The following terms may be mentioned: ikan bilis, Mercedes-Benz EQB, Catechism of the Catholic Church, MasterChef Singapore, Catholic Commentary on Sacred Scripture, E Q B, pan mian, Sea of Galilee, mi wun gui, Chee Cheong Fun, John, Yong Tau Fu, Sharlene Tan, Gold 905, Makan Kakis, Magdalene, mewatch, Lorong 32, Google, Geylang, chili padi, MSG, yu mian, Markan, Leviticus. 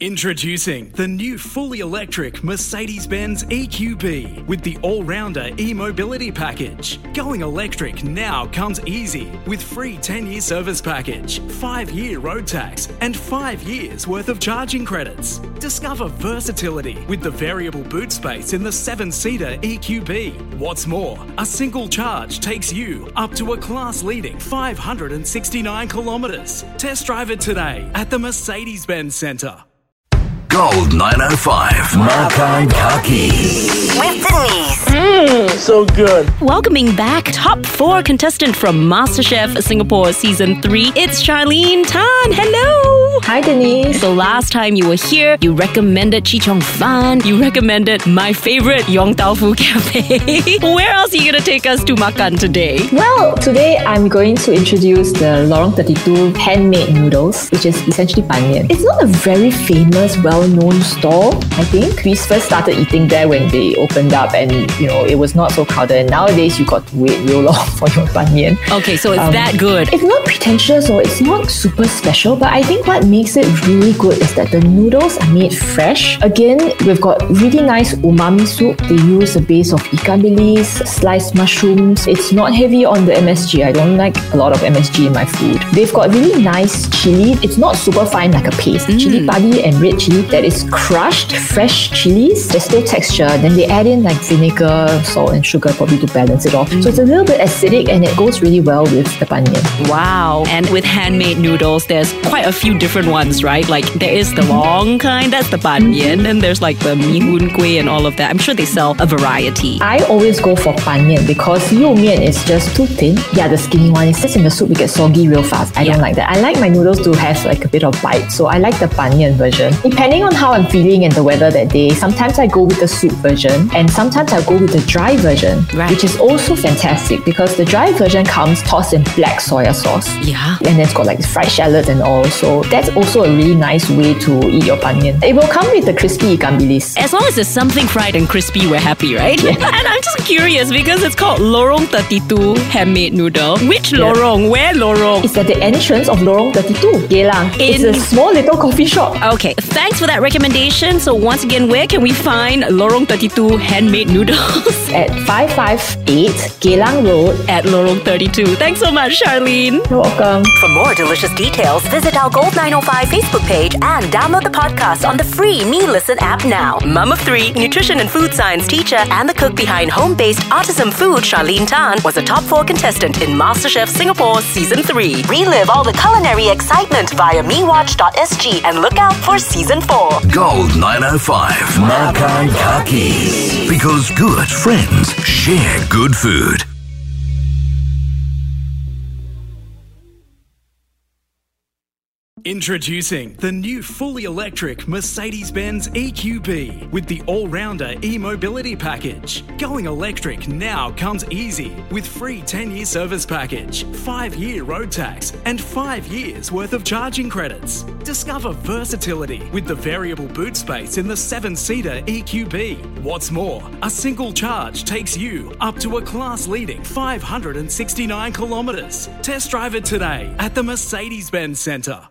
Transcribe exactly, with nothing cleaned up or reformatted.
Introducing the new fully electric Mercedes-Benz E Q B with the all-rounder e-mobility package. Going electric now comes easy with free ten-year service package, five-year road tax, and five years worth of charging credits. Discover versatility with the variable boot space in the seven-seater E Q B. What's more, a single charge takes you up to a class-leading five hundred sixty-nine kilometres. Test drive it today at the Mercedes-Benz Centre. Gold nine oh five, Makan Kakis. With Denise. Mmm, so good. Welcoming back top four contestant from MasterChef Singapore Season three, it's Sharlene Tan. Hello. Hi, Denise. The last time you were here, you recommended Chee Cheong Fun. You recommended my favorite Yong Tau Fu cafe. Where else are you going to take us to Makan today? Well, today I'm going to introduce the Lorong thirty-two handmade noodles, which is essentially pan mian. It's not a very famous, well known stall, I think. We first started eating there when they opened up, and you know, it was not so crowded, and nowadays you got to wait real long for your pan mian. Okay, so it's um, that good. It's not pretentious or it's not super special, but I think what makes it really good is that the noodles are made fresh. Again, we've got really nice umami soup. They use a base of ikan bilis, sliced mushrooms. It's not heavy on the M S G. I don't like a lot of M S G in my food. They've got really nice chili. It's not super fine like a paste. Mm. Chili padi and red chili that is crushed, fresh chilies. There's still texture. Then they add in like vinegar, salt and sugar probably to balance it off. Mm. So it's a little bit acidic and it goes really well with the pan mian. Wow. And with handmade noodles, there's quite a few different ones, right? Like there is the long kind, that's the pan mian. And there's like the mi wun gui and all of that. I'm sure they sell a variety. I always go for pan mian because yu mian is just too thin. Yeah, the skinny one is just in the soup, it gets soggy real fast. I yeah. don't like that. I like my noodles to have like a bit of bite. So I like the pan mian version. Depending on how I'm feeling and the weather that day, sometimes I go with the soup version and sometimes I go with the dry version, right, which is also fantastic because the dry version comes tossed in black soya sauce. Yeah. And it's got like fried shallots and all. So that's also a really nice way to eat your pan mian. It will come with the crispy ikan bilis. As long as there's something fried and crispy, we're happy, right? Yeah. And I'm just curious because it's called Lorong thirty-two Handmade Noodle. Which yeah. Lorong? Where Lorong? It's at the entrance of Lorong thirty-two, Geylang. In... It's a small little coffee shop. Okay. Thanks for that recommendation. So once again, where can we find Lorong thirty-two Handmade Noodles? At five five eight Geylang Road at Lorong thirty-two. Thanks so much, Sharlene. You're welcome. For more delicious details, visit our Gold nine oh five Facebook page and download the podcast on the free Me Listen app now. Mum of three, nutrition and food science teacher, and the cook behind home-based artisan food, Sharlene Tan, was a top four contestant in MasterChef Singapore Season three. Relive all the culinary excitement via mewatch dot s g and look out for Season four. Gold nine oh five, Makan Kakis. Because good friends share good food. Introducing the new fully electric Mercedes-Benz E Q B with the all-rounder e-mobility package. Going electric now comes easy with free ten-year service package, five-year road tax, and five years worth of charging credits. Discover versatility with the variable boot space in the seven-seater E Q B. What's more, a single charge takes you up to a class-leading five hundred sixty-nine kilometres. Test drive it today at the Mercedes-Benz Centre.